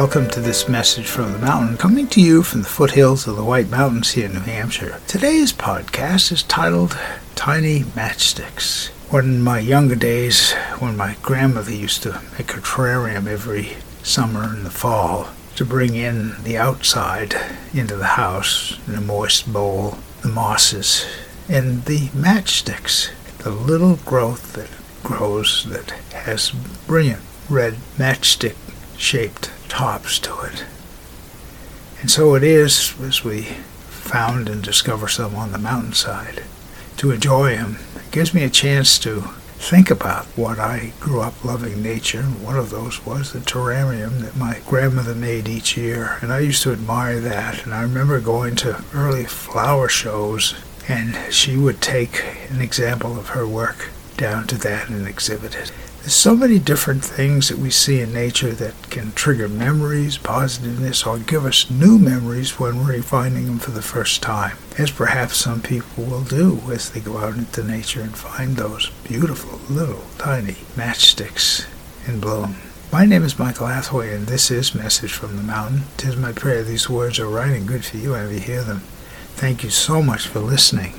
Welcome to this message from the mountain, coming to you from the foothills of the White Mountains here in New Hampshire. Today's podcast is titled Tiny Matchsticks. In my younger days, when my grandmother used to make a terrarium every summer and the fall to bring in the outside into the house in a moist bowl, the mosses and the matchsticks, the little growth that grows that has brilliant red matchstick shaped tops to it. And so it is, as we found and discover some on the mountainside, to enjoy them. It gives me a chance to think about what I grew up loving nature. One of those was the terrarium that my grandmother made each year, and I used to admire that. And I remember going to early flower shows, and she would take an example of her work down to that and exhibit it. There's so many different things that we see in nature that can trigger memories, positiveness, or give us new memories when we're finding them for the first time, as perhaps some people will do as they go out into nature and find those beautiful little tiny matchsticks in bloom. My name is Michael Hathaway, and this is Message from the Mountain. 'Tis my prayer these words are right and good for you, and you hear them. Thank you so much for listening.